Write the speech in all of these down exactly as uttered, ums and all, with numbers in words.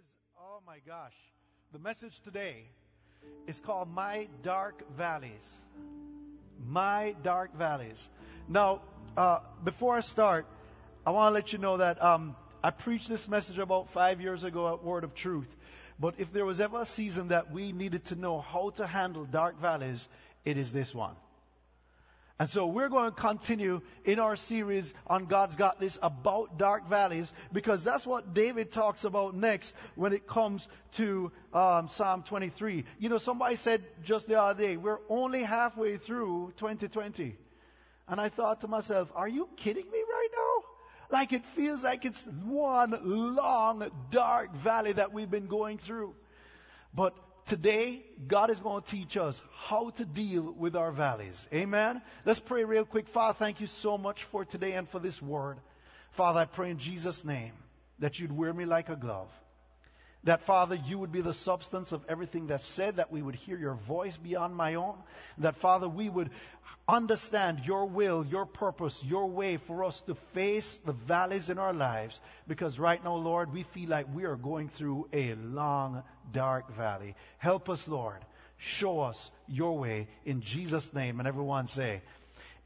is, oh my gosh, the message today is called My Dark Valleys. My Dark Valleys. Now, uh, before I start, I want to let you know that um, I preached this message about five years ago at Word of Truth. But if there was ever a season that we needed to know how to handle dark valleys, it is this one. And so we're going to continue in our series on God's Got This about dark valleys, because that's what David talks about next when it comes to um, Psalm twenty-three. You know, somebody said just the other day, we're only halfway through twenty twenty. And I thought to myself, are you kidding me right now? Like, it feels like it's one long dark valley that we've been going through. But today, God is going to teach us how to deal with our valleys. Amen? Let's pray real quick. Father, thank you so much for today and for this word. Father, I pray in Jesus' name that you'd wear me like a glove. That, Father, you would be the substance of everything that's said, that we would hear your voice beyond my own. That, Father, we would understand your will, your purpose, your way for us to face the valleys in our lives. Because right now, Lord, we feel like we are going through a long, dark valley. Help us, Lord. Show us your way in Jesus' name. And everyone say,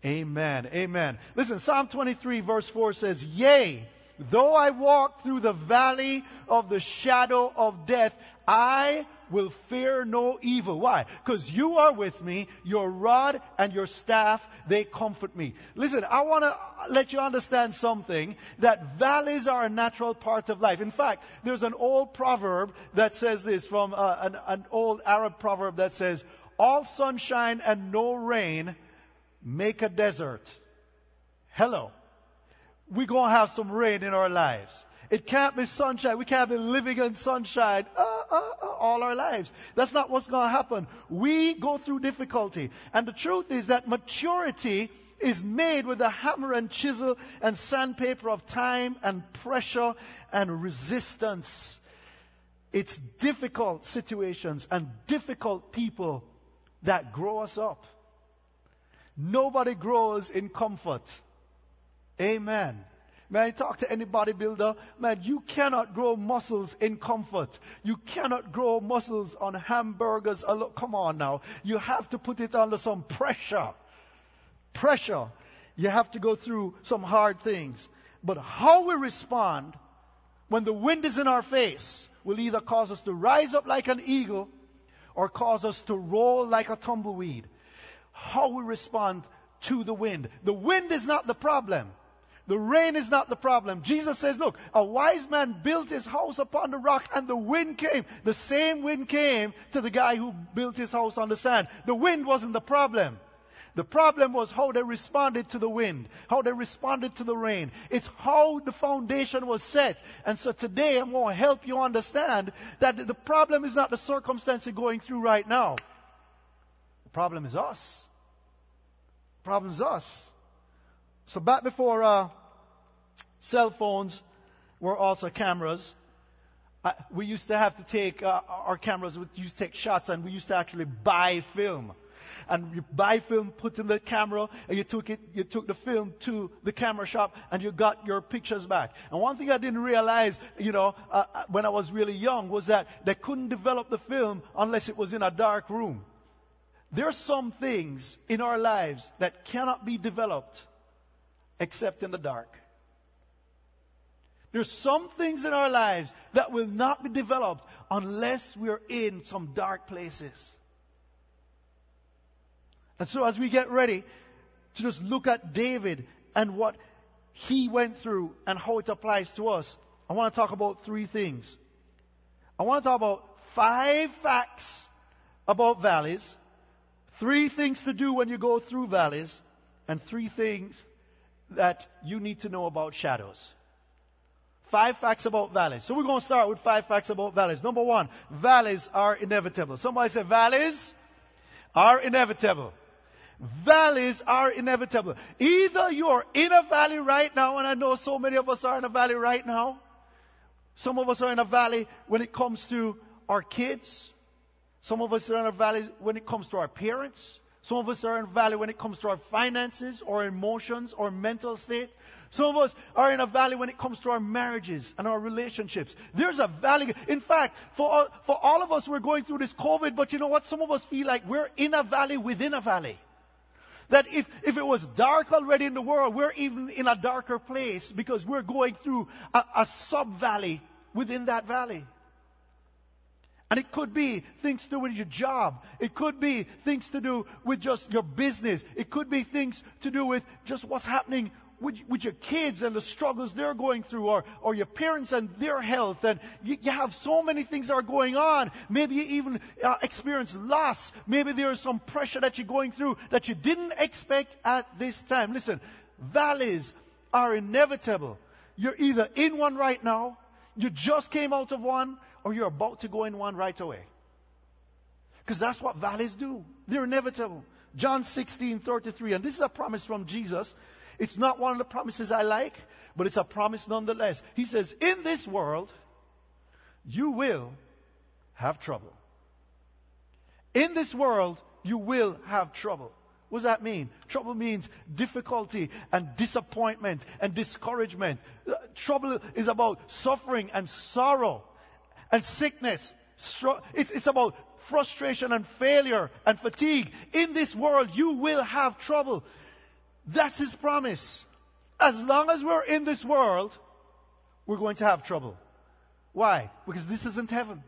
amen, amen. Listen, Psalm twenty-three verse four says, yea, though I walk through the valley of the shadow of death, I will fear no evil. Why? Because you are with me, your rod and your staff, they comfort me. Listen, I want to let you understand something, that valleys are a natural part of life. In fact, there's an old proverb that says this, from uh, an, an old Arab proverb that says, all sunshine and no rain make a desert. Hello. We're going to have some rain in our lives. It can't be sunshine. We can't be living in sunshine uh, uh, uh, all our lives. That's not what's going to happen. We go through difficulty. And the truth is that maturity is made with the hammer and chisel and sandpaper of time and pressure and resistance. It's difficult situations and difficult people that grow us up. Nobody grows in comfort. Amen. Man, talk to any bodybuilder. Man, you cannot grow muscles in comfort. You cannot grow muscles on hamburgers. Come on now. You have to put it under some pressure. Pressure. You have to go through some hard things. But how we respond when the wind is in our face will either cause us to rise up like an eagle or cause us to roll like a tumbleweed. How we respond to the wind. The wind is not the problem. The rain is not the problem. Jesus says, look, a wise man built his house upon the rock and the wind came. The same wind came to the guy who built his house on the sand. The wind wasn't the problem. The problem was how they responded to the wind, how they responded to the rain. It's how the foundation was set. And so today I'm going to help you understand that the problem is not the circumstance you're going through right now. The problem is us. The problem is us. So back before uh, cell phones were also cameras, uh, we used to have to take uh, our cameras, we used to take shots, and we used to actually buy film. And you buy film, put in the camera, and you took it, you took the film to the camera shop, and you got your pictures back. And one thing I didn't realize, you know, uh, when I was really young, was that they couldn't develop the film unless it was in a dark room. There are some things in our lives that cannot be developed except in the dark. There's some things in our lives that will not be developed unless we're in some dark places. And so as we get ready to just look at David and what he went through and how it applies to us, I want to talk about three things. I want to talk about five facts about valleys, three things to do when you go through valleys, and three things that you need to know about shadows. Five facts about valleys. So we're going to start with five facts about valleys. Number one, valleys are inevitable. Somebody say, valleys are inevitable. Valleys are inevitable. Either you're in a valley right now, and I know so many of us are in a valley right now. Some of us are in a valley when it comes to our kids. Some of us are in a valley when it comes to our parents. Some of us are in a valley when it comes to our finances or emotions or mental state. Some of us are in a valley when it comes to our marriages and our relationships. There's a valley. In fact, for all, for all of us, we're going through this COVID, but you know what? Some of us feel like we're in a valley within a valley. That if, if it was dark already in the world, we're even in a darker place because we're going through a, a sub-valley within that valley. And it could be things to do with your job. It could be things to do with just your business. It could be things to do with just what's happening with, with your kids and the struggles they're going through, or, or your parents and their health. And you, you have so many things that are going on. Maybe you even uh, experience loss. Maybe there is some pressure that you're going through that you didn't expect at this time. Listen, valleys are inevitable. You're either in one right now, you just came out of one, or you're about to go in one right away. Because that's what valleys do. They're inevitable. John sixteen thirty-three. And this is a promise from Jesus. It's not one of the promises I like, but it's a promise nonetheless. He says, in this world, you will have trouble. In this world, you will have trouble. What does that mean? Trouble means difficulty and disappointment and discouragement. Trouble is about suffering and sorrow. And sickness, it's, it's about frustration and failure and fatigue. In this world, you will have trouble. That's His promise. As long as we're in this world, we're going to have trouble. Why? Because this isn't heaven.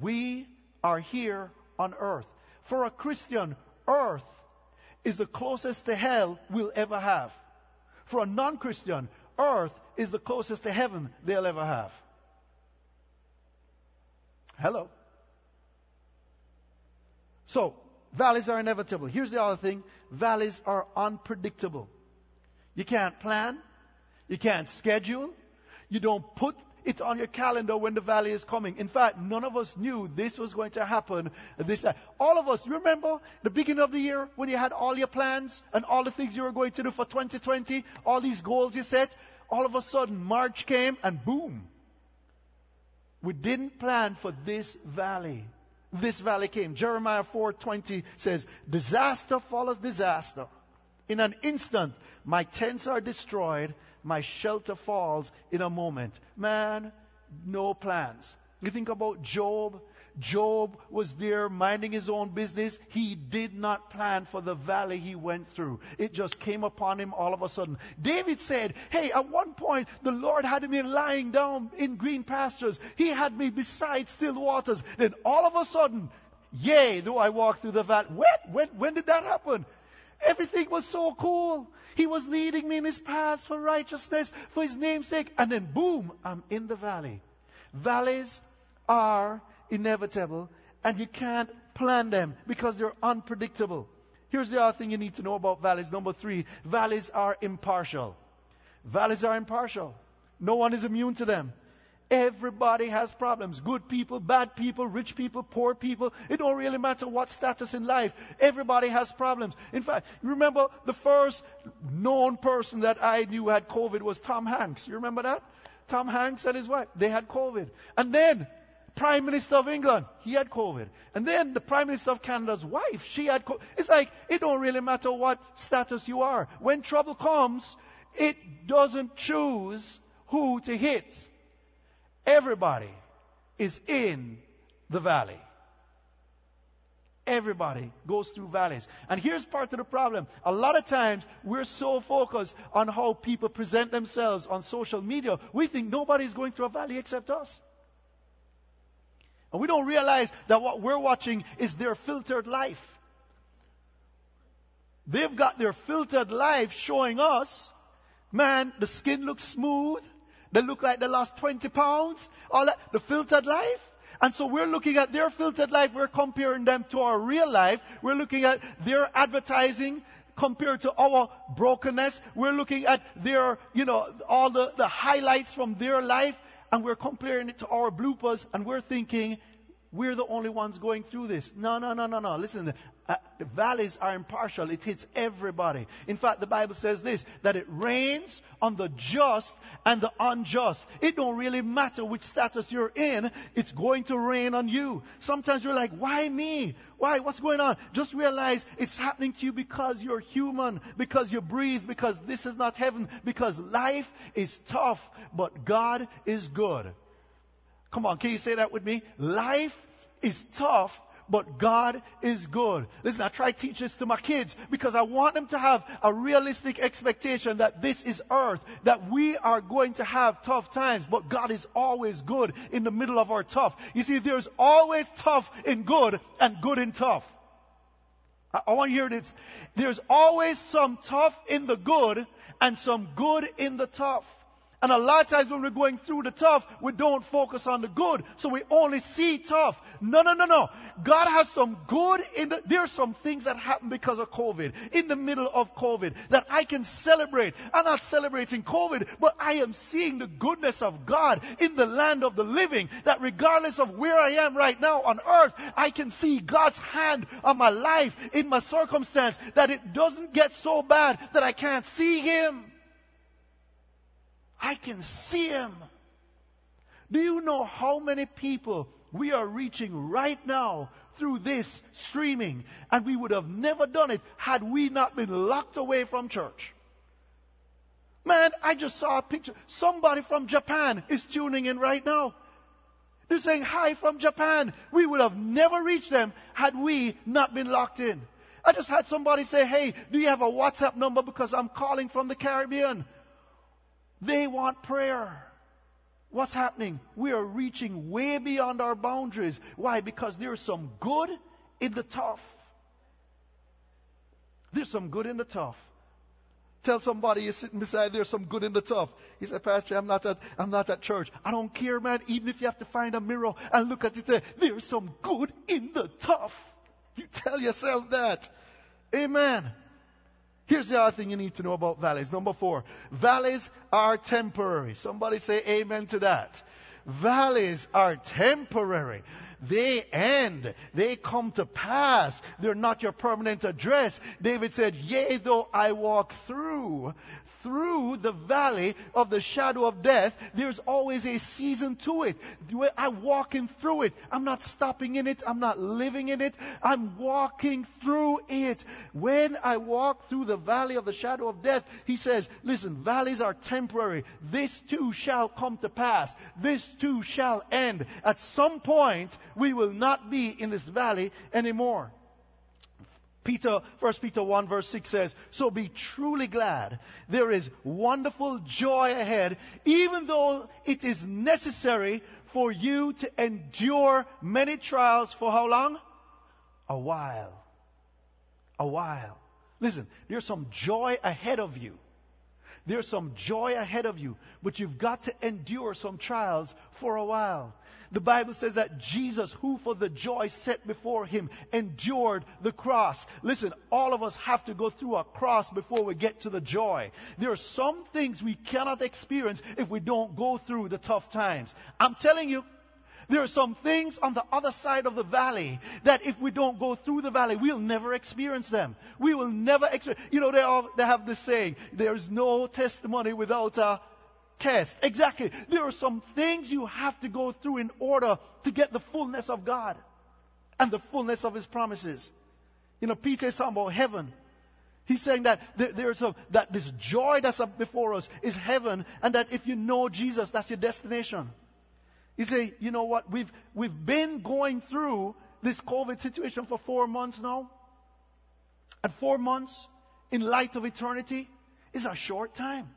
We are here on earth. For a Christian, earth is the closest to hell we'll ever have. For a non-Christian, earth is the closest to heaven they'll ever have. Hello. So, valleys are inevitable. Here's the other thing. Valleys are unpredictable. You can't plan. You can't schedule. You don't put it on your calendar when the valley is coming. In fact, none of us knew this was going to happen this time. All of us, you remember the beginning of the year when you had all your plans and all the things you were going to do for twenty twenty, all these goals you set? All of a sudden, March came and boom. We didn't plan for this valley. This valley came. Jeremiah four twenty says, disaster follows disaster. In an instant, my tents are destroyed. My shelter falls in a moment. Man, no plans. You think about Job. Job was there minding his own business. He did not plan for the valley he went through. It just came upon him all of a sudden. David said, hey, at one point, the Lord had me lying down in green pastures. He had me beside still waters. Then all of a sudden, yea, though I walk through the valley. When, when did that happen? Everything was so cool. He was leading me in His paths for righteousness, for His name's sake. And then boom, I'm in the valley. Valleys are inevitable, and you can't plan them because they're unpredictable. Here's the other thing you need to know about valleys. Number three, valleys are impartial. Valleys are impartial. No one is immune to them. Everybody has problems. Good people, bad people, rich people, poor people. It don't really matter what status in life. Everybody has problems. In fact, remember the first known person that I knew had COVID was Tom Hanks. You remember that? Tom Hanks and his wife, they had COVID. And then Prime Minister of England, he had COVID. And then the Prime Minister of Canada's wife, she had COVID. It's like, it don't really matter what status you are. When trouble comes, it doesn't choose who to hit. Everybody is in the valley. Everybody goes through valleys. And here's part of the problem. A lot of times, we're so focused on how people present themselves on social media, we think nobody's going through a valley except us. And we don't realize that what we're watching is their filtered life. They've got their filtered life showing us, man, the skin looks smooth. They look like they lost twenty pounds. All that, the filtered life. And so we're looking at their filtered life. We're comparing them to our real life. We're looking at their advertising compared to our brokenness. We're looking at their, you know, all the, the highlights from their life. And we're comparing it to our bloopers, and we're thinking We're the only ones going through this. No, no, no, no, no. Listen, uh, the valleys are impartial. It hits everybody. In fact, the Bible says this, that it rains on the just and the unjust. It don't really matter which status you're in. It's going to rain on you. Sometimes you're like, why me? Why? What's going on? Just realize it's happening to you because you're human, because you breathe, because this is not heaven, because life is tough, but God is good. Come on, can you say that with me? Life is tough, but God is good. Listen, I try to teach this to my kids because I want them to have a realistic expectation that this is earth, that we are going to have tough times, but God is always good in the middle of our tough. You see, there's always tough in good and good in tough. I, I want you to hear this. There's always some tough in the good and some good in the tough. And a lot of times when we're going through the tough, we don't focus on the good. So we only see tough. No, no, no, no. God has some good in the... There are some things that happen because of COVID, in the middle of COVID, that I can celebrate. I'm not celebrating COVID, but I am seeing the goodness of God in the land of the living. That regardless of where I am right now on earth, I can see God's hand on my life, in my circumstance, that it doesn't get so bad that I can't see Him. I can see Him. Do you know how many people we are reaching right now through this streaming? And we would have never done it had we not been locked away from church. Man, I just saw a picture. Somebody from Japan is tuning in right now. They're saying, hi from Japan. We would have never reached them had we not been locked in. I just had somebody say, hey, do you have a WhatsApp number because I'm calling from the Caribbean? They want prayer. What's happening? We are reaching way beyond our boundaries. Why? Because there's some good in the tough. There's some good in the tough. Tell somebody you're sitting beside, there's some good in the tough. He said, Pastor, I'm not at, I'm not at church. I don't care, man. Even if you have to find a mirror and look at it, say, there's some good in the tough. You tell yourself that. Amen. Here's the other thing you need to know about valleys. Number four, valleys are temporary. Somebody say amen to that. Valleys are temporary. They end. They come to pass. They're not your permanent address. David said, yea, though I walk through, through the valley of the shadow of death, there's always a season to it. I'm walking through it. I'm not stopping in it. I'm not living in it. I'm walking through it. When I walk through the valley of the shadow of death, he says, listen, valleys are temporary. This too shall come to pass. This too shall end. At some point, we will not be in this valley anymore. Peter, First Peter one verse six says, so be truly glad. There is wonderful joy ahead, even though it is necessary for you to endure many trials for how long? A while. A while. Listen, there's some joy ahead of you. There's some joy ahead of you, but you've got to endure some trials for a while. The Bible says that Jesus, who for the joy set before Him, endured the cross. Listen, all of us have to go through a cross before we get to the joy. There are some things we cannot experience if we don't go through the tough times. I'm telling you, there are some things on the other side of the valley that if we don't go through the valley, we'll never experience them. We will never experience. You know, they, all, they have this saying, there is no testimony without a test. Exactly. There are some things you have to go through in order to get the fullness of God and the fullness of His promises. You know, Peter is talking about heaven. He's saying that there, there's a, that this joy that's up before us is heaven, and that if you know Jesus, that's your destination. You say, you know what, we've we've been going through this COVID situation for four months now. And four months, in light of eternity, is a short time.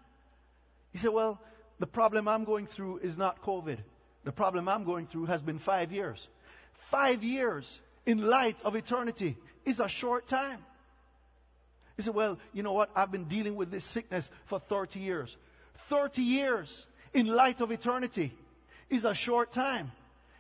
You say, well, the problem I'm going through is not COVID. The problem I'm going through has been five years. Five years, in light of eternity, is a short time. You say, well, you know what, I've been dealing with this sickness for thirty years. thirty years, in light of eternity, is a short time.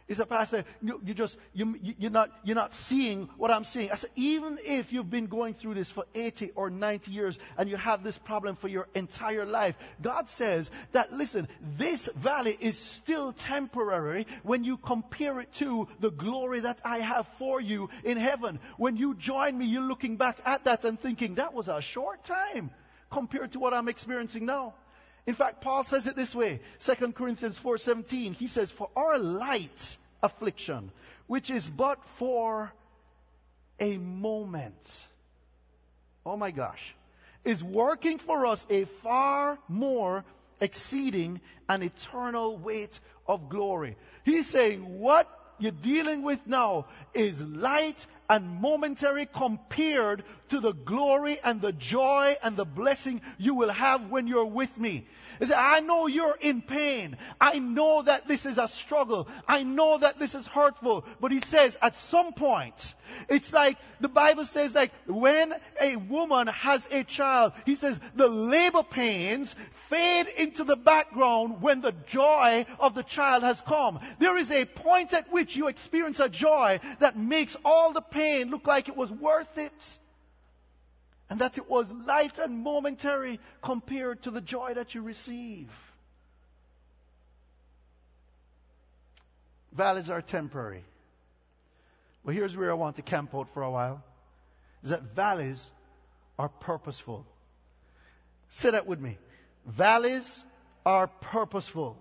He said, Pastor, you, you just, you, you're not, you're not seeing what I'm seeing. I said, even if you've been going through this for eighty or ninety years and you have this problem for your entire life, God says that, listen, this valley is still temporary when you compare it to the glory that I have for you in heaven. When you join me, you're looking back at that and thinking, that was a short time compared to what I'm experiencing now. In fact, Paul says it this way, Second Corinthians four seventeen. He says, for our light affliction, which is but for a moment, oh my gosh, is working for us a far more exceeding and eternal weight of glory. He's saying, what you're dealing with now is light and momentary compared to the glory and the joy and the blessing you will have when you're with me. He said, I know you're in pain. I know that this is a struggle. I know that this is hurtful. But he says at some point, it's like the Bible says, like when a woman has a child, he says the labor pains fade into the background when the joy of the child has come. There is a point at which you experience a joy that makes all the pain look like it was worth it, and that it was light and momentary compared to the joy that you receive. Valleys are temporary. Well, here's where I want to camp out for a while, is that valleys are purposeful. Say that with me. Valleys are purposeful.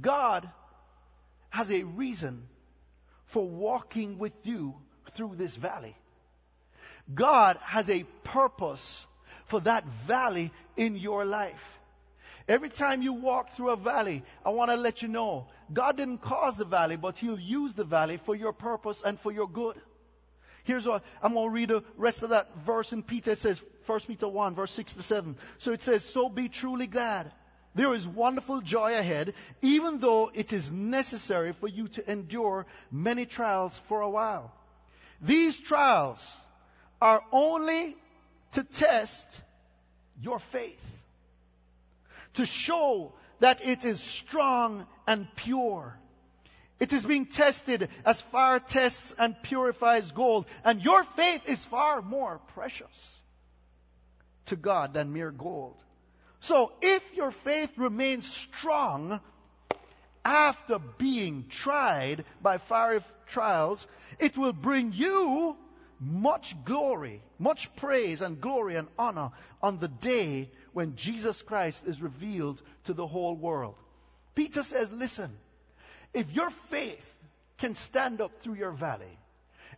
God has a reason for walking with you through this valley. God has a purpose for that valley in your life. Every time you walk through a valley, I want to let you know, God didn't cause the valley, but He'll use the valley for your purpose and for your good. Here's what, I'm going to read the rest of that verse in Peter. It says, First Peter one, verse six to seven. So it says, so be truly glad. There is wonderful joy ahead, even though it is necessary for you to endure many trials for a while. These trials are only to test your faith, to show that it is strong and pure. It is being tested as fire tests and purifies gold, and your faith is far more precious to God than mere gold. So if your faith remains strong after being tried by fiery trials, it will bring you much glory, much praise and glory and honor on the day when Jesus Christ is revealed to the whole world. Peter says, listen, if your faith can stand up through your valley,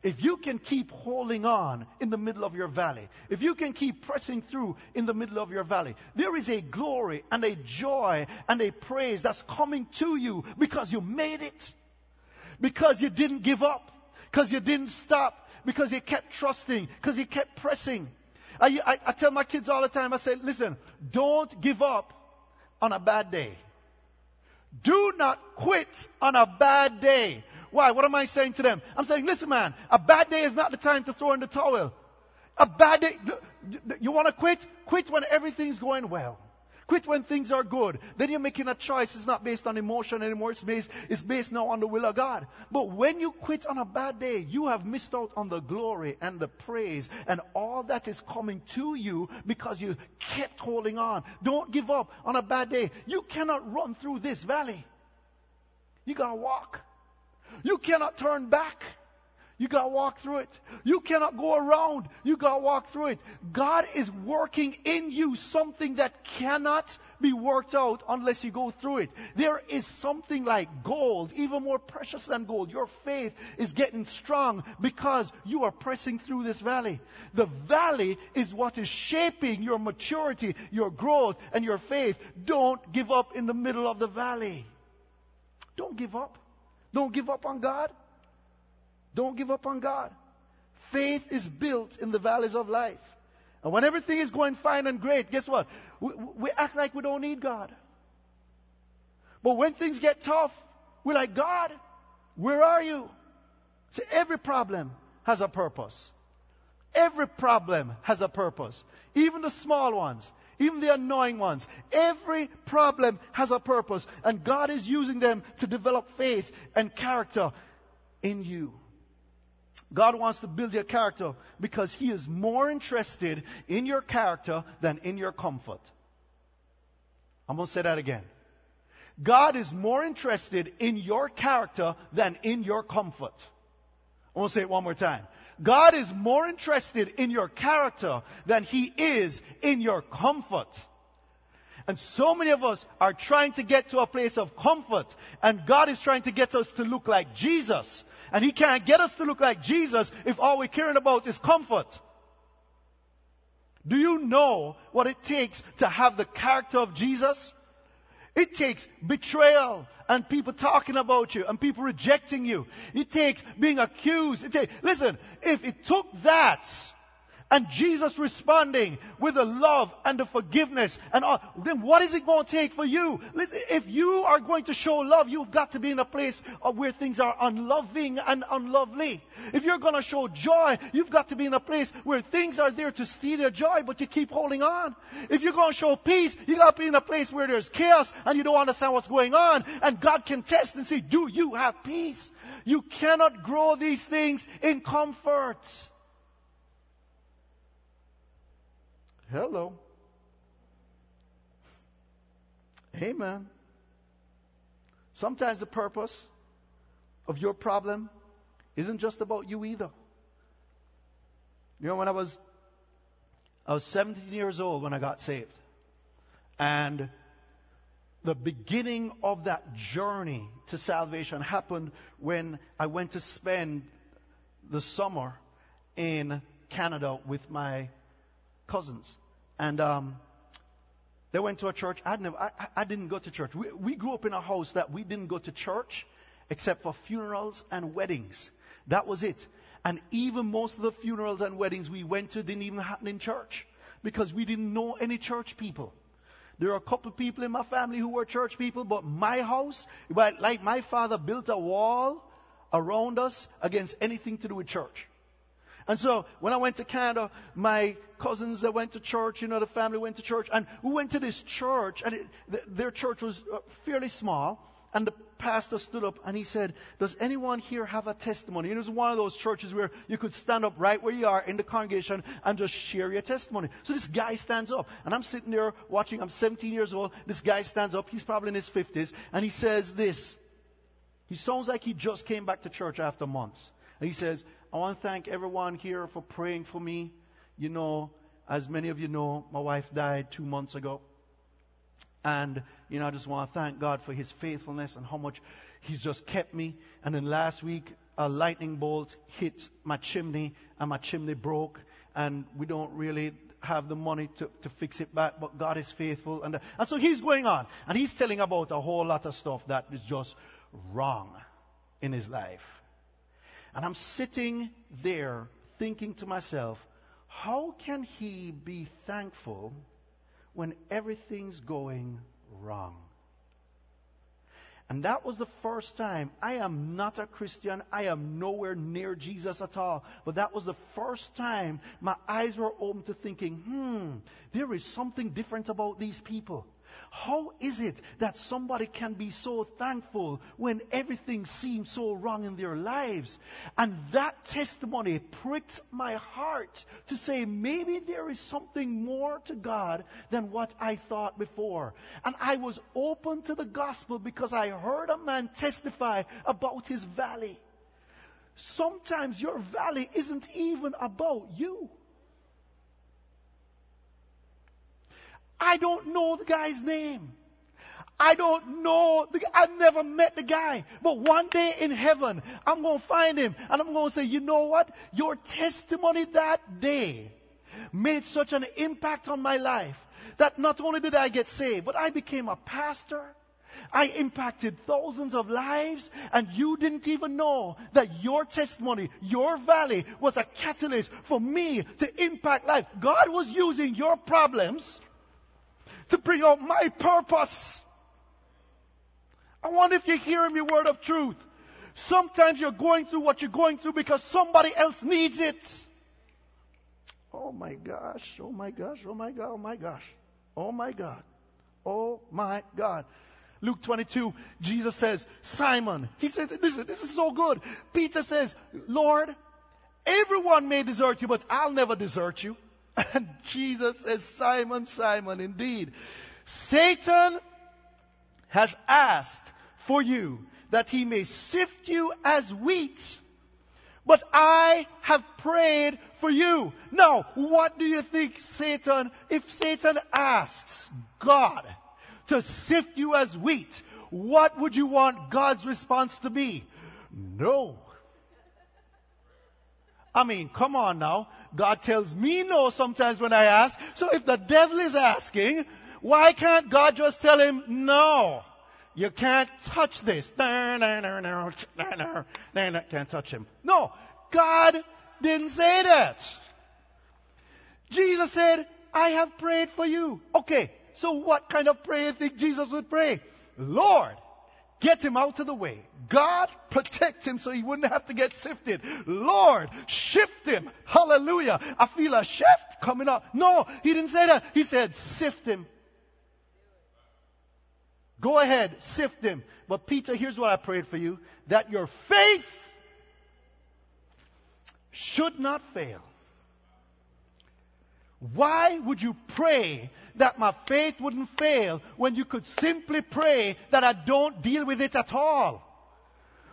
if you can keep holding on in the middle of your valley, if you can keep pressing through in the middle of your valley, there is a glory and a joy and a praise that's coming to you because you made it, because you didn't give up, because you didn't stop, because you kept trusting, because you kept pressing. I, I, I tell my kids all the time, I say, listen, don't give up on a bad day. Do not quit on a bad day. Why? What am I saying to them? I'm saying, listen, man, a bad day is not the time to throw in the towel. A bad day, you want to quit? Quit when everything's going well. Quit when things are good. Then you're making a choice. It's not based on emotion anymore. It's based, it's based now on the will of God. But when you quit on a bad day, you have missed out on the glory and the praise and all that is coming to you because you kept holding on. Don't give up on a bad day. You cannot run through this valley. You got to walk. You cannot turn back. You got to walk through it. You cannot go around. You got to walk through it. God is working in you something that cannot be worked out unless you go through it. There is something like gold, even more precious than gold. Your faith is getting strong because you are pressing through this valley. The valley is what is shaping your maturity, your growth, and your faith. Don't give up in the middle of the valley. Don't give up. Don't give up on God. Don't give up on God. Faith is built in the valleys of life. And when everything is going fine and great, guess what? We, we act like we don't need God. But when things get tough, we're like, God, where are you? So every problem has a purpose. Every problem has a purpose. Even the small ones. even the annoying ones. Every problem has a purpose, and God is using them to develop faith and character in you. God wants to build your character because He is more interested in your character than in your comfort. I'm going to say that again. God is more interested in your character than in your comfort. I'm going to say it one more time. God is more interested in your character than He is in your comfort. And so many of us are trying to get to a place of comfort, and God is trying to get us to look like Jesus. And He can't get us to look like Jesus if all we're caring about is comfort. Do you know what it takes to have the character of Jesus? It takes betrayal and people talking about you and people rejecting you. It takes being accused. It takes, listen, if it took that and Jesus responding with the love and the forgiveness and all, then what is it going to take for you? Listen, if you are going to show love, you've got to be in a place where things are unloving and unlovely. If you're going to show joy, you've got to be in a place where things are there to steal your joy, but you keep holding on. If you're going to show peace, you've got to be in a place where there's chaos and you don't understand what's going on. And God can test and see, do you have peace? You cannot grow these things in comfort. Hello. Amen. Sometimes the purpose of your problem isn't just about you either. You know, when I was, I was seventeen years old when I got saved. And the beginning of that journey to salvation happened when I went to spend the summer in Canada with my cousins. And um, they went to a church. I'd never, I, I didn't go to church. We, we grew up in a house that we didn't go to church except for funerals and weddings. That was it. And even most of the funerals and weddings we went to didn't even happen in church because we didn't know any church people. There are a couple of people in my family who were church people, but my house, like my father built a wall around us against anything to do with church. And so, when I went to Canada, my cousins, they went to church, you know, the family went to church, and we went to this church, and it, th- their church was fairly small, and the pastor stood up, and he said, does anyone here have a testimony? It was one of those churches where you could stand up right where you are in the congregation and just share your testimony. So this guy stands up, and I'm sitting there watching, I'm seventeen years old, this guy stands up, he's probably in his fifties, and he says this. He sounds like he just came back to church after months. And he says, I want to thank everyone here for praying for me. You know, as many of you know, my wife died two months ago. And, you know, I just want to thank God for His faithfulness and how much He's just kept me. And then last week, a lightning bolt hit my chimney and my chimney broke. And we don't really have the money to, to fix it back, but God is faithful. And, and so he's going on. And he's telling about a whole lot of stuff that is just wrong in his life. And I'm sitting there thinking to myself, how can he be thankful when everything's going wrong? And that was the first time. I am not a Christian. I am nowhere near Jesus at all. But that was the first time my eyes were open to thinking, hmm, there is something different about these people. How is it that somebody can be so thankful when everything seems so wrong in their lives? And that testimony pricked my heart to say, maybe there is something more to God than what I thought before. And I was open to the gospel because I heard a man testify about his valley. Sometimes your valley isn't even about you. I don't know the guy's name. I don't know. The, I've never met the guy. But one day in heaven, I'm going to find him. And I'm going to say, you know what? Your testimony that day made such an impact on my life that not only did I get saved, but I became a pastor. I impacted thousands of lives, and you didn't even know that your testimony, your valley, was a catalyst for me to impact life. God was using your problems to bring out my purpose. I wonder if you're hearing me, Word of Truth. Sometimes you're going through what you're going through because somebody else needs it. Oh my gosh, oh my gosh, oh my gosh, oh my gosh. Oh my God. Oh my God. Luke twenty-two, Jesus says, Simon. He says, listen, this is so good. Peter says, Lord, everyone may desert you, but I'll never desert you. And Jesus says, Simon, Simon, indeed, Satan has asked for you that he may sift you as wheat. But I have prayed for you. Now, what do you think Satan, if Satan asks God to sift you as wheat, what would you want God's response to be? No. I mean, come on now. God tells me no sometimes when I ask. So if the devil is asking, why can't God just tell him no? You can't touch this. No, no, no, no, no, no, no, can't touch him. No, God didn't say that. Jesus said, I have prayed for you. Okay, so what kind of prayer do you think Jesus would pray? Lord, get him out of the way. God, protect him so he wouldn't have to get sifted. Lord, shift him. Hallelujah. I feel a shift coming up. No, he didn't say that. He said, sift him. Go ahead, sift them. But Peter, here's what I prayed for you. That your faith should not fail. Why would you pray that my faith wouldn't fail when you could simply pray that I don't deal with it at all?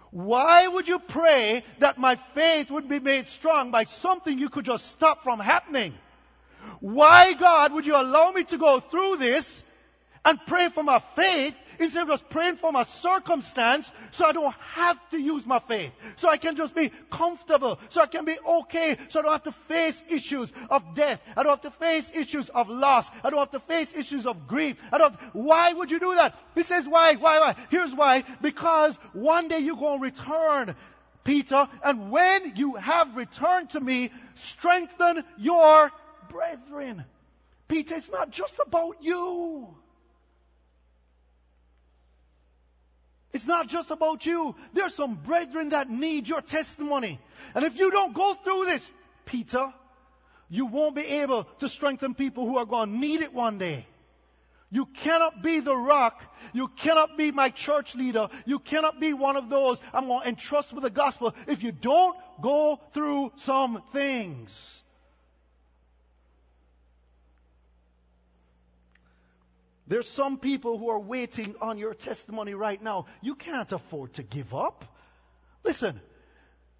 Why would you pray that my faith would be made strong by something you could just stop from happening? Why, God, would you allow me to go through this and pray for my faith instead of just praying for my circumstance so I don't have to use my faith? So I can just be comfortable. So I can be okay. So I don't have to face issues of death. I don't have to face issues of loss. I don't have to face issues of grief. I don't have to... Why would you do that? He says why, why, why? Here's why. Because one day you're going to return, Peter. And when you have returned to me, strengthen your brethren. Peter, it's not just about you. It's not just about you. There's some brethren that need your testimony. And if you don't go through this, Peter, you won't be able to strengthen people who are going to need it one day. You cannot be the rock. You cannot be my church leader. You cannot be one of those I'm going to entrust with the gospel if you don't go through some things. There's some people who are waiting on your testimony right now. You can't afford to give up. Listen,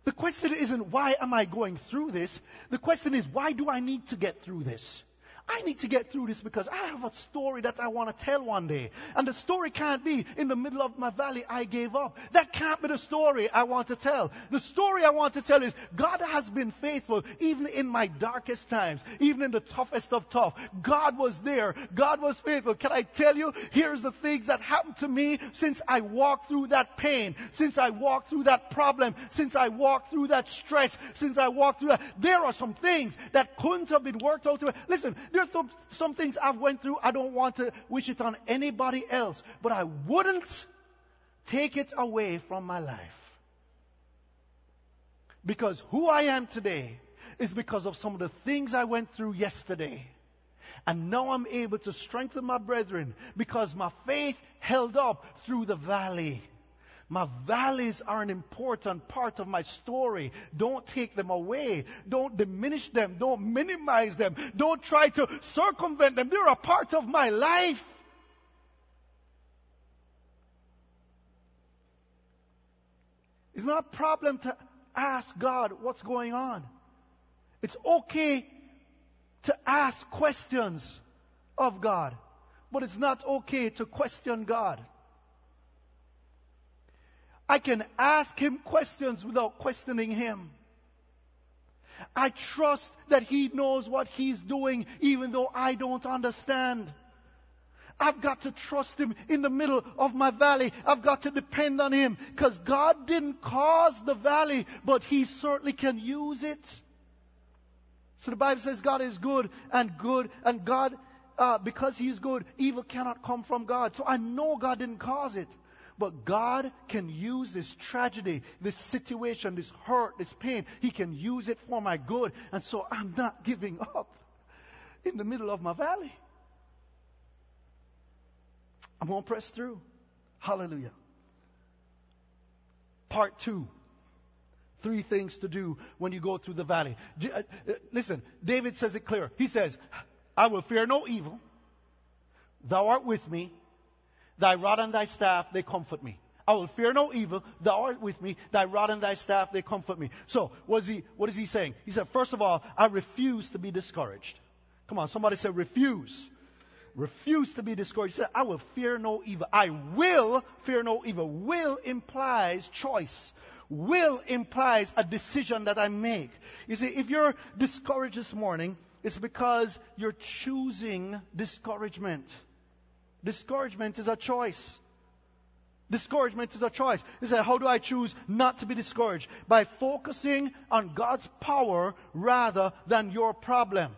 the question isn't why am I going through this? The question is why do I need to get through this? I need to get through this because I have a story that I want to tell one day. And the story can't be in the middle of my valley I gave up. That can't be the story I want to tell. The story I want to tell is God has been faithful even in my darkest times, even in the toughest of tough. God was there. God was faithful. Can I tell you, here's the things that happened to me since I walked through that pain, since I walked through that problem, since I walked through that stress, since I walked through that. There are some things that couldn't have been worked out. Listen, there's some, some things I've went through. I don't want to wish it on anybody else, but I wouldn't take it away from my life. Because who I am today is because of some of the things I went through yesterday. And now I'm able to strengthen my brethren because my faith held up through the valley. My valleys are an important part of my story. Don't take them away. Don't diminish them. Don't minimize them. Don't try to circumvent them. They're a part of my life. It's not a problem to ask God what's going on. It's okay to ask questions of God, but it's not okay to question God. I can ask Him questions without questioning Him. I trust that He knows what He's doing, even though I don't understand. I've got to trust Him in the middle of my valley. I've got to depend on Him because God didn't cause the valley, but He certainly can use it. So the Bible says God is good and good and God, uh, because He is good, evil cannot come from God. So I know God didn't cause it. But God can use this tragedy, this situation, this hurt, this pain. He can use it for my good. And so I'm not giving up in the middle of my valley. I'm going to press through. Hallelujah. Part two. Three things to do when you go through the valley. Listen, David says it clear. He says, I will fear no evil. Thou art with me. Thy rod and thy staff, they comfort me. I will fear no evil. Thou art with me. Thy rod and thy staff, they comfort me. So, what is he, what is he saying? He said, first of all, I refuse to be discouraged. Come on, somebody say refuse. Refuse to be discouraged. He said, I will fear no evil. I will fear no evil. Will implies choice. Will implies a decision that I make. You see, if you're discouraged this morning, it's because you're choosing discouragement. Discouragement is a choice. Discouragement is a choice. You say, how do I choose not to be discouraged? By focusing on God's power rather than your problem.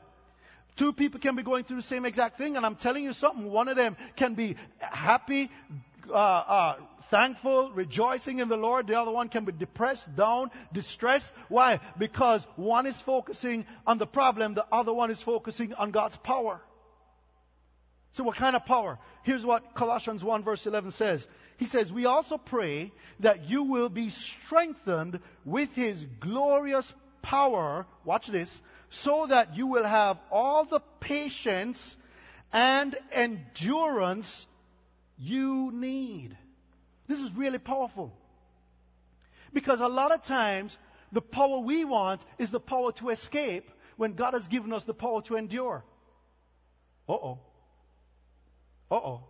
Two people can be going through the same exact thing, and I'm telling you something. One of them can be happy, uh, uh, thankful, rejoicing in the Lord. The other one can be depressed, down, distressed. Why? Because one is focusing on the problem. The other one is focusing on God's power. So what kind of power? Here's what Colossians one verse eleven says. He says, we also pray that you will be strengthened with His glorious power. Watch this. So that you will have all the patience and endurance you need. This is really powerful. Because a lot of times, the power we want is the power to escape when God has given us the power to endure. Uh-oh. Uh-oh.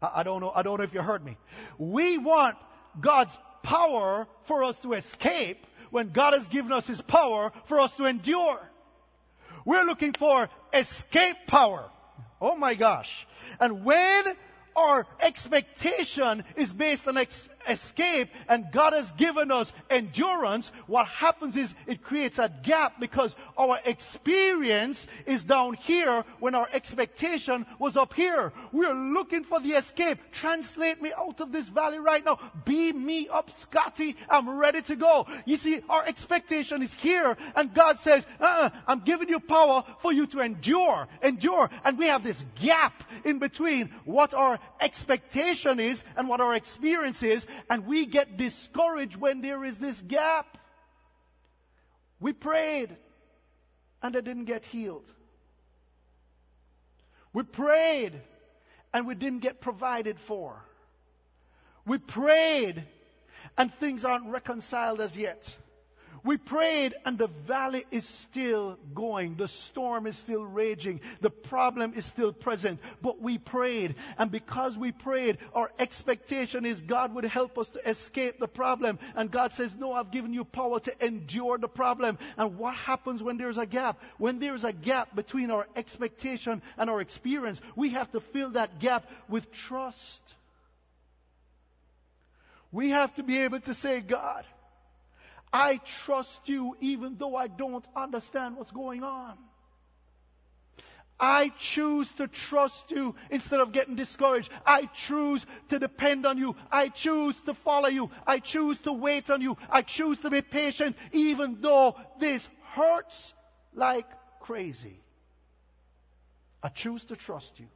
I, I don't know. I don't know if you heard me. We want God's power for us to escape when God has given us His power for us to endure. We're looking for escape power. Oh my gosh. And when our expectation is based on ex- escape and God has given us endurance, what happens is it creates a gap because our experience is down here when our expectation was up here. We're looking for the escape. Translate me out of this valley right now. Beam me up, Scotty. I'm ready to go. You see, our expectation is here and God says, uh-uh, I'm giving you power for you to endure, endure. And we have this gap in between what our expectation is and what our experience is. And we get discouraged when there is this gap. We prayed and I didn't get healed. We prayed and we didn't get provided for. We prayed and things aren't reconciled as yet. We prayed and the valley is still going. The storm is still raging. The problem is still present. But we prayed. And because we prayed, our expectation is God would help us to escape the problem. And God says, no, I've given you power to endure the problem. And what happens when there's a gap? When there's a gap between our expectation and our experience, we have to fill that gap with trust. We have to be able to say, God, I trust you even though I don't understand what's going on. I choose to trust you instead of getting discouraged. I choose to depend on you. I choose to follow you. I choose to wait on you. I choose to be patient even though this hurts like crazy. I choose to trust you.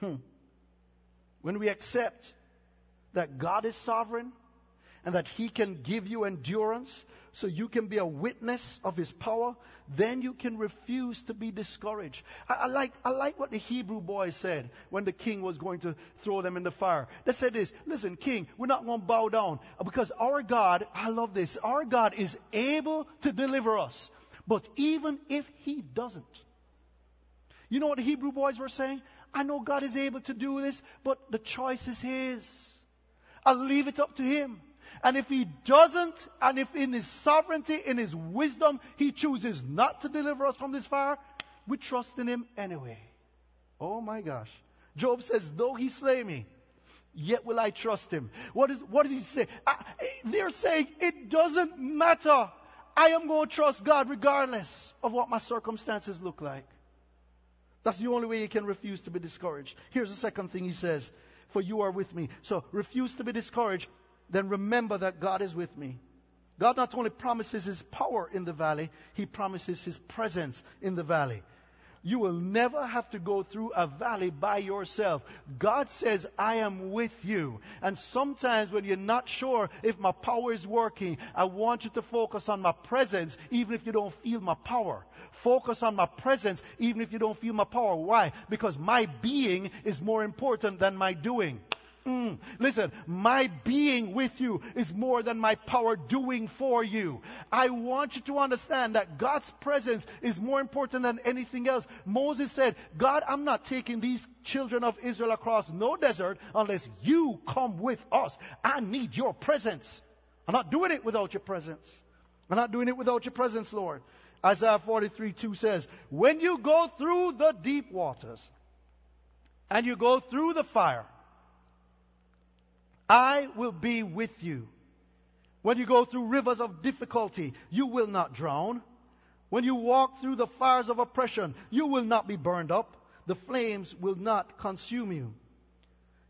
Hmm. When we accept that God is sovereign and that He can give you endurance so you can be a witness of His power, then you can refuse to be discouraged. I, I like I like what the Hebrew boys said when the king was going to throw them in the fire. They said this, listen, king, we're not going to bow down because our God, I love this, our God is able to deliver us. But even if He doesn't, you know what the Hebrew boys were saying? I know God is able to do this, but the choice is His. I'll leave it up to Him. And if He doesn't, and if in His sovereignty, in His wisdom, He chooses not to deliver us from this fire, we trust in Him anyway. Oh my gosh. Job says, though He slay me, yet will I trust Him. What is, what did he say? I, they're saying, it doesn't matter. I am going to trust God regardless of what my circumstances look like. That's the only way you can refuse to be discouraged. Here's the second thing he says. For you are with me. So refuse to be discouraged. Then remember that God is with me. God not only promises His power in the valley, He promises His presence in the valley. you will never have to go through a valley by yourself. God says, I am with you. And sometimes when you're not sure if my power is working, I want you to focus on my presence, even if you don't feel my power. Focus on my presence, even if you don't feel my power. Why? Because my being is more important than my doing. Mm. Listen, my being with you is more than my power doing for you. I want you to understand that God's presence is more important than anything else. Moses said, God, I'm not taking these children of Israel across no desert unless you come with us. I need your presence. I'm not doing it without your presence. I'm not doing it without your presence, Lord. Isaiah forty-three two says, when you go through the deep waters and you go through the fire, I will be with you. When you go through rivers of difficulty, you will not drown. When you walk through the fires of oppression, you will not be burned up. The flames will not consume you.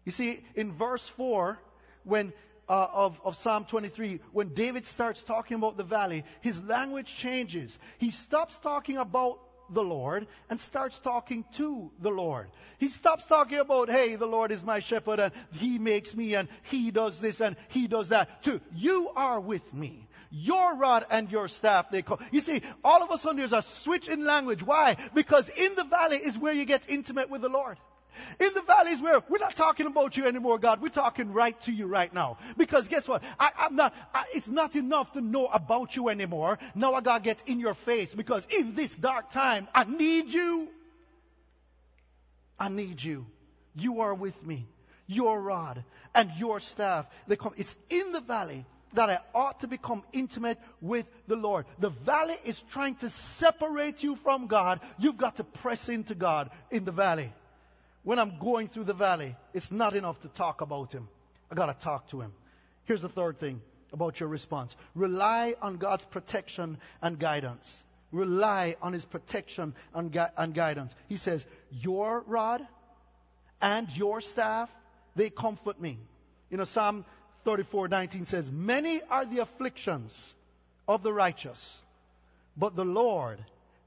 You see, in verse four, when uh, of, of Psalm twenty-three, when David starts talking about the valley, his language changes. He stops talking about the Lord and starts talking to the Lord. He stops talking about, hey, the Lord is my shepherd and He makes me and He does this and He does that. To, you are with me. Your rod and your staff, they call. You see, all of a sudden there's a switch in language. Why? Because in the valley is where you get intimate with the Lord. In the valleys where we're not talking about you anymore, God. We're talking right to you right now. Because guess what? I, I'm not. I, it's not enough to know about you anymore. Now I gotta get in your face because in this dark time, I need you. I need you. You are with me. Your rod and your staff, they come. It's in the valley that I ought to become intimate with the Lord. The valley is trying to separate you from God. You've got to press into God in the valley. When I'm going through the valley, it's not enough to talk about Him. I gotta talk to Him. Here's the third thing about your response. Rely on God's protection and guidance. Rely on His protection and, gui- and guidance. He says, your rod and your staff, they comfort me. You know, Psalm thirty-four nineteen says, many are the afflictions of the righteous, but the Lord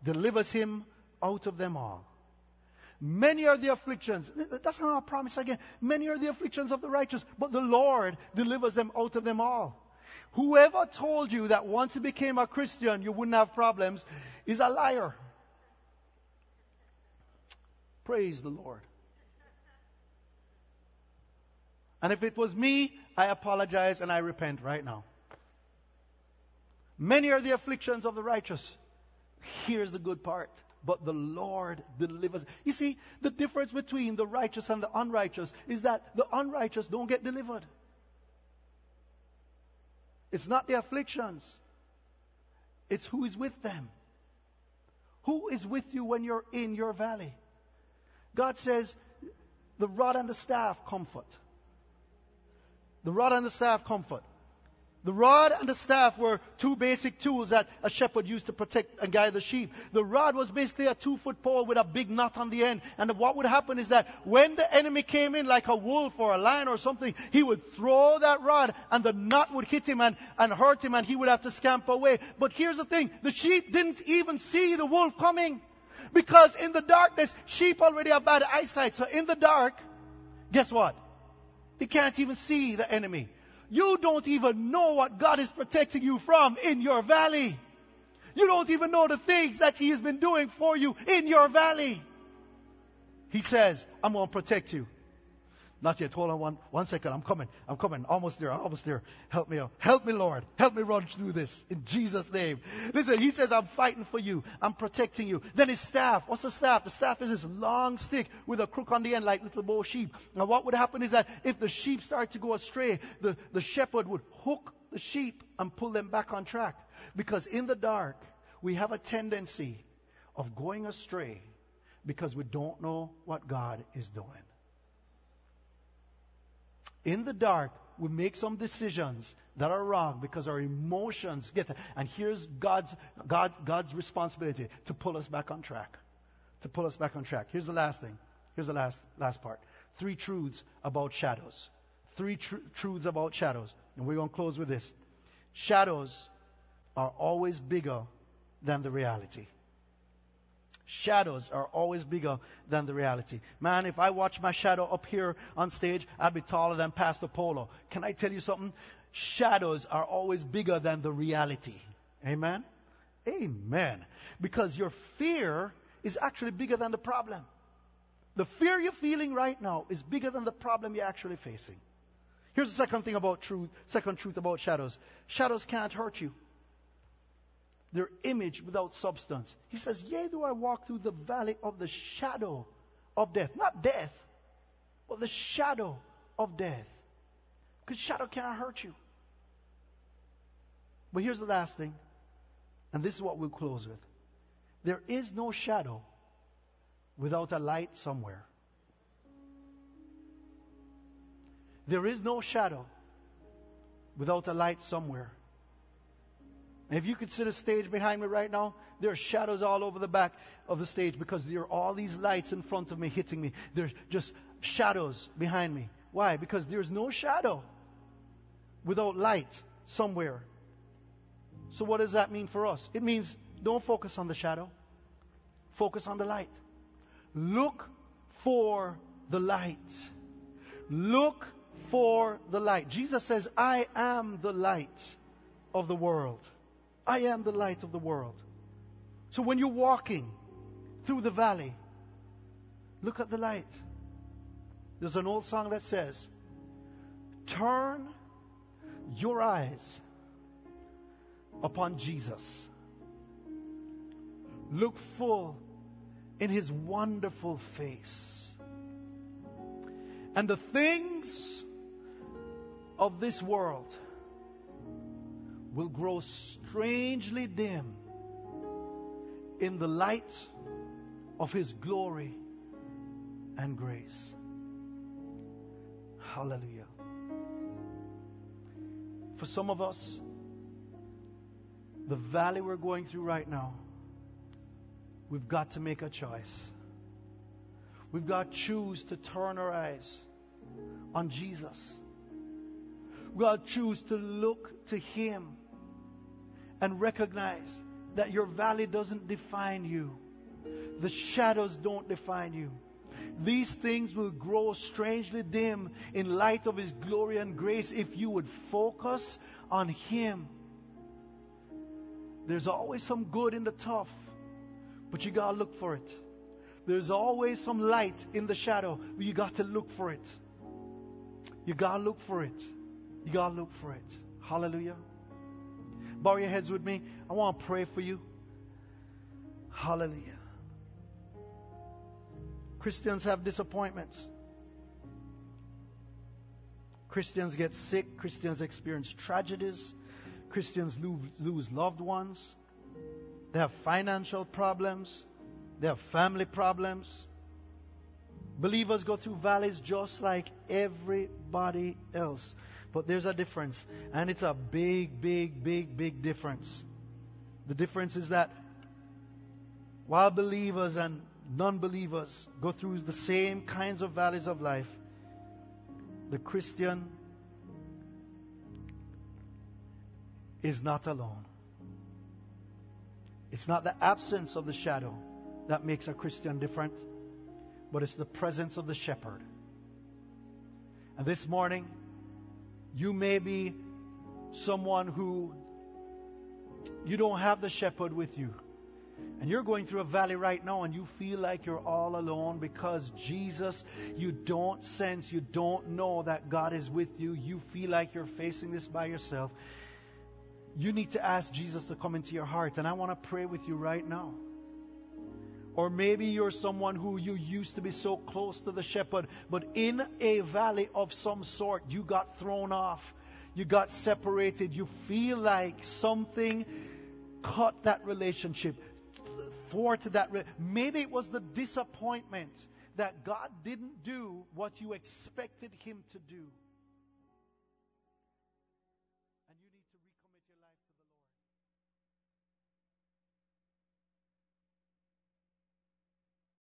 delivers him out of them all. Many are the afflictions. That's not our promise again. Many are the afflictions of the righteous, but the Lord delivers them out of them all. Whoever told you that once you became a Christian, you wouldn't have problems is a liar. Praise the Lord. And if it was me, I apologize and I repent right now. Many are the afflictions of the righteous. Here's the good part. But the Lord delivers. You see, the difference between the righteous and the unrighteous is that the unrighteous don't get delivered. It's not the afflictions. It's who is with them. Who is with you when you're in your valley? God says, the rod and the staff comfort. The rod and the staff comfort. The rod and the staff were two basic tools that a shepherd used to protect and guide the sheep. The rod was basically a two-foot pole with a big knot on the end. And what would happen is that when the enemy came in like a wolf or a lion or something, he would throw that rod and the knot would hit him and, and hurt him and he would have to scamper away. But here's the thing, the sheep didn't even see the wolf coming. Because in the darkness, sheep already have bad eyesight. So in the dark, guess what? They can't even see the enemy. You don't even know what God is protecting you from in your valley. You don't even know the things that He has been doing for you in your valley. He says, I'm going to protect you. Not yet. Hold on one, one second. I'm coming. I'm coming. Almost there. Almost there. Help me out. Help me, Lord. Help me run through this in Jesus' name. Listen, He says, I'm fighting for you. I'm protecting you. Then His staff. What's the staff? The staff is this long stick with a crook on the end like little bow sheep. Now what would happen is that if the sheep start to go astray, the, the shepherd would hook the sheep and pull them back on track. Because in the dark, we have a tendency of going astray because we don't know what God is doing. In the dark, we make some decisions that are wrong because our emotions get there. And here's God's God, God's responsibility to pull us back on track. To pull us back on track. Here's the last thing. Here's the last last part. Three truths about shadows. Three tr- truths about shadows. And we're going to close with this. Shadows are always bigger than the reality. Shadows are always bigger than the reality. Man, if I watch my shadow up here on stage, I'd be taller than Pastor Polo. Can I tell you something? Shadows are always bigger than the reality. Amen? Amen. Because your fear is actually bigger than the problem. The fear you're feeling right now is bigger than the problem you're actually facing. Here's the second thing about truth, second truth about shadows. Shadows can't hurt you. Their image without substance. He says, yea, do I walk through the valley of the shadow of death. Not death, but the shadow of death. Because shadow can't hurt you. But here's the last thing. And this is what we'll close with. There is no shadow without a light somewhere. There is no shadow without a light somewhere. If you could see the stage behind me right now, there are shadows all over the back of the stage because there are all these lights in front of me hitting me. There's just shadows behind me. Why? Because there's no shadow without light somewhere. So what does that mean for us? It means don't focus on the shadow. Focus on the light. Look for the light. Look for the light. Jesus says, I am the light of the world. I am the light of the world. So when you're walking through the valley, look at the light. There's an old song that says, turn your eyes upon Jesus. Look full in His wonderful face. And the things of this world will grow strangely dim in the light of His glory and grace. Hallelujah. For some of us, the valley we're going through right now, we've got to make a choice. We've got to choose to turn our eyes on Jesus. We've got to choose to look to Him. And recognize that your valley doesn't define you. The shadows don't define you. These things will grow strangely dim in light of His glory and grace if you would focus on Him. There's always some good in the tough, but you gotta look for it. There's always some light in the shadow, but you got to look for it. You gotta look for it. You gotta look for it. Hallelujah. Bow your heads with me. I want to pray for you. Hallelujah. Christians have disappointments. Christians get sick. Christians experience tragedies. Christians lose, lose loved ones. They have financial problems. They have family problems. Believers go through valleys just like everybody else. But there's a difference, and it's a big, big, big, big difference. The difference is that while believers and non-believers go through the same kinds of valleys of life, the Christian is not alone. It's not the absence of the shadow that makes a Christian different, but it's the presence of the shepherd. And this morning, you may be someone who you don't have the shepherd with you. And you're going through a valley right now and you feel like you're all alone because Jesus, you don't sense, you don't know that God is with you. You feel like you're facing this by yourself. You need to ask Jesus to come into your heart. And I want to pray with you right now. Or maybe you're someone who you used to be so close to the shepherd, but in a valley of some sort, you got thrown off. You got separated. You feel like something cut that relationship, thwarted that. Re- maybe it was the disappointment that God didn't do what you expected Him to do.